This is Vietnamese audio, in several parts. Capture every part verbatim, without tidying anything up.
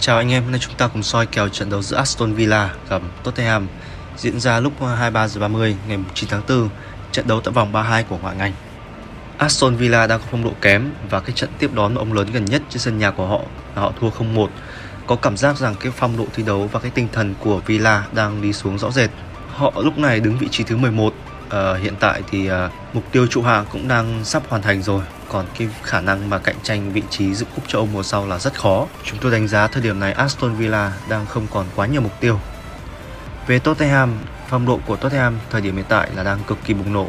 Chào anh em, hôm nay chúng ta cùng soi kèo trận đấu giữa Aston Villa gặp Tottenham diễn ra lúc hai mươi ba giờ ba mươi ngày chín tháng tư, trận đấu tại vòng ba mươi hai của Ngoại hạng. Aston Villa đang có phong độ kém và cái trận tiếp đón ông lớn gần nhất trên sân nhà của họ là họ thua không một. Có cảm giác rằng cái phong độ thi đấu và cái tinh thần của Villa đang đi xuống rõ rệt. Họ lúc này đứng vị trí thứ mười một. À, hiện tại thì à, mục tiêu trụ hạng cũng đang sắp hoàn thành rồi. Còn cái khả năng mà cạnh tranh vị trí dự cúp châu Âu mùa sau là rất khó. Chúng tôi đánh giá thời điểm này Aston Villa đang không còn quá nhiều mục tiêu. Về Tottenham, phong độ của Tottenham thời điểm hiện tại là đang cực kỳ bùng nổ.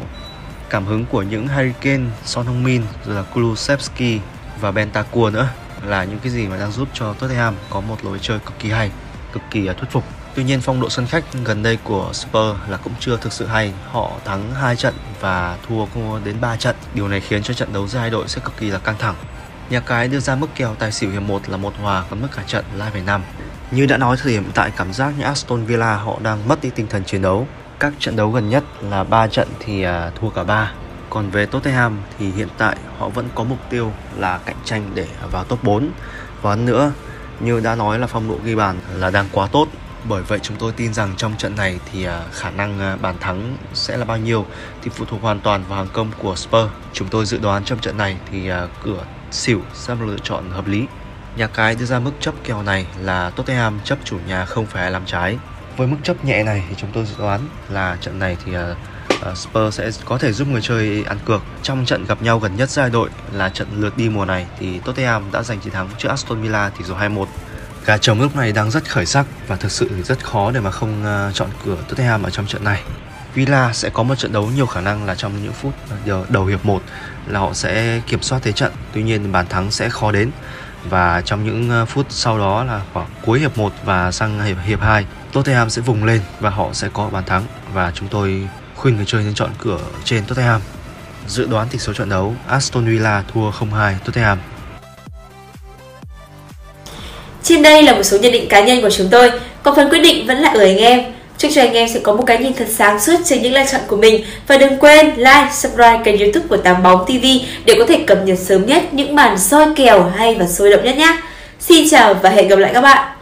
Cảm hứng của những Harry Kane, Son Heung Min, rồi là Kulusevski và Bentancur nữa là những cái gì mà đang giúp cho Tottenham có một lối chơi cực kỳ hay, cực kỳ thuyết phục. Tuy nhiên phong độ sân khách gần đây của Spurs là cũng chưa thực sự hay. Họ thắng hai trận và thua đến ba trận. Điều này khiến cho trận đấu giữa hai đội sẽ cực kỳ là căng thẳng. Nhà cái đưa ra mức kèo tài xỉu hiệp một là một hòa, còn mức cả trận là hai phẩy năm. Như đã nói, thời điểm tại cảm giác như Aston Villa họ đang mất đi tinh thần chiến đấu. Các trận đấu gần nhất là ba trận thì thua cả ba. Còn về Tottenham thì hiện tại họ vẫn có mục tiêu là cạnh tranh để vào top bốn. Và nữa, như đã nói là phong độ ghi bàn là đang quá tốt. Bởi vậy chúng tôi tin rằng trong trận này thì khả năng bàn thắng sẽ là bao nhiêu thì phụ thuộc hoàn toàn vào hàng công của Spurs. Chúng tôi dự đoán trong trận này thì cửa xỉu sẽ là lựa chọn hợp lý. Nhà cái đưa ra mức chấp kèo này là Tottenham chấp chủ nhà không phải làm trái. Với mức chấp nhẹ này thì chúng tôi dự đoán là trận này thì Spurs sẽ có thể giúp người chơi ăn cược. Trong trận gặp nhau gần nhất giữa hai đội là trận lượt đi mùa này thì Tottenham đã giành chiến thắng trước Aston Villa tỷ số hai một. Gà trống lúc này đang rất khởi sắc và thực sự rất khó để mà không chọn cửa Tottenham ở trong trận này. Villa sẽ có một trận đấu nhiều khả năng là trong những phút đầu hiệp một là họ sẽ kiểm soát thế trận. Tuy nhiên bàn thắng sẽ khó đến và trong những phút sau đó là khoảng cuối hiệp một và sang hiệp, hiệp hai Tottenham sẽ vùng lên và họ sẽ có bàn thắng. Và chúng tôi khuyên người chơi nên chọn cửa trên Tottenham. Dự đoán tỷ số trận đấu Aston Villa thua không hai Tottenham. Trên đây là một số nhận định cá nhân của chúng tôi, còn phần quyết định vẫn là ở anh em. Chúc cho anh em sẽ có một cái nhìn thật sáng suốt trên những lựa chọn của mình và đừng quên like, subscribe kênh YouTube của Tám Bóng ti vi để có thể cập nhật sớm nhất những màn soi kèo hay và sôi động nhất nhé. Xin chào và hẹn gặp lại các bạn.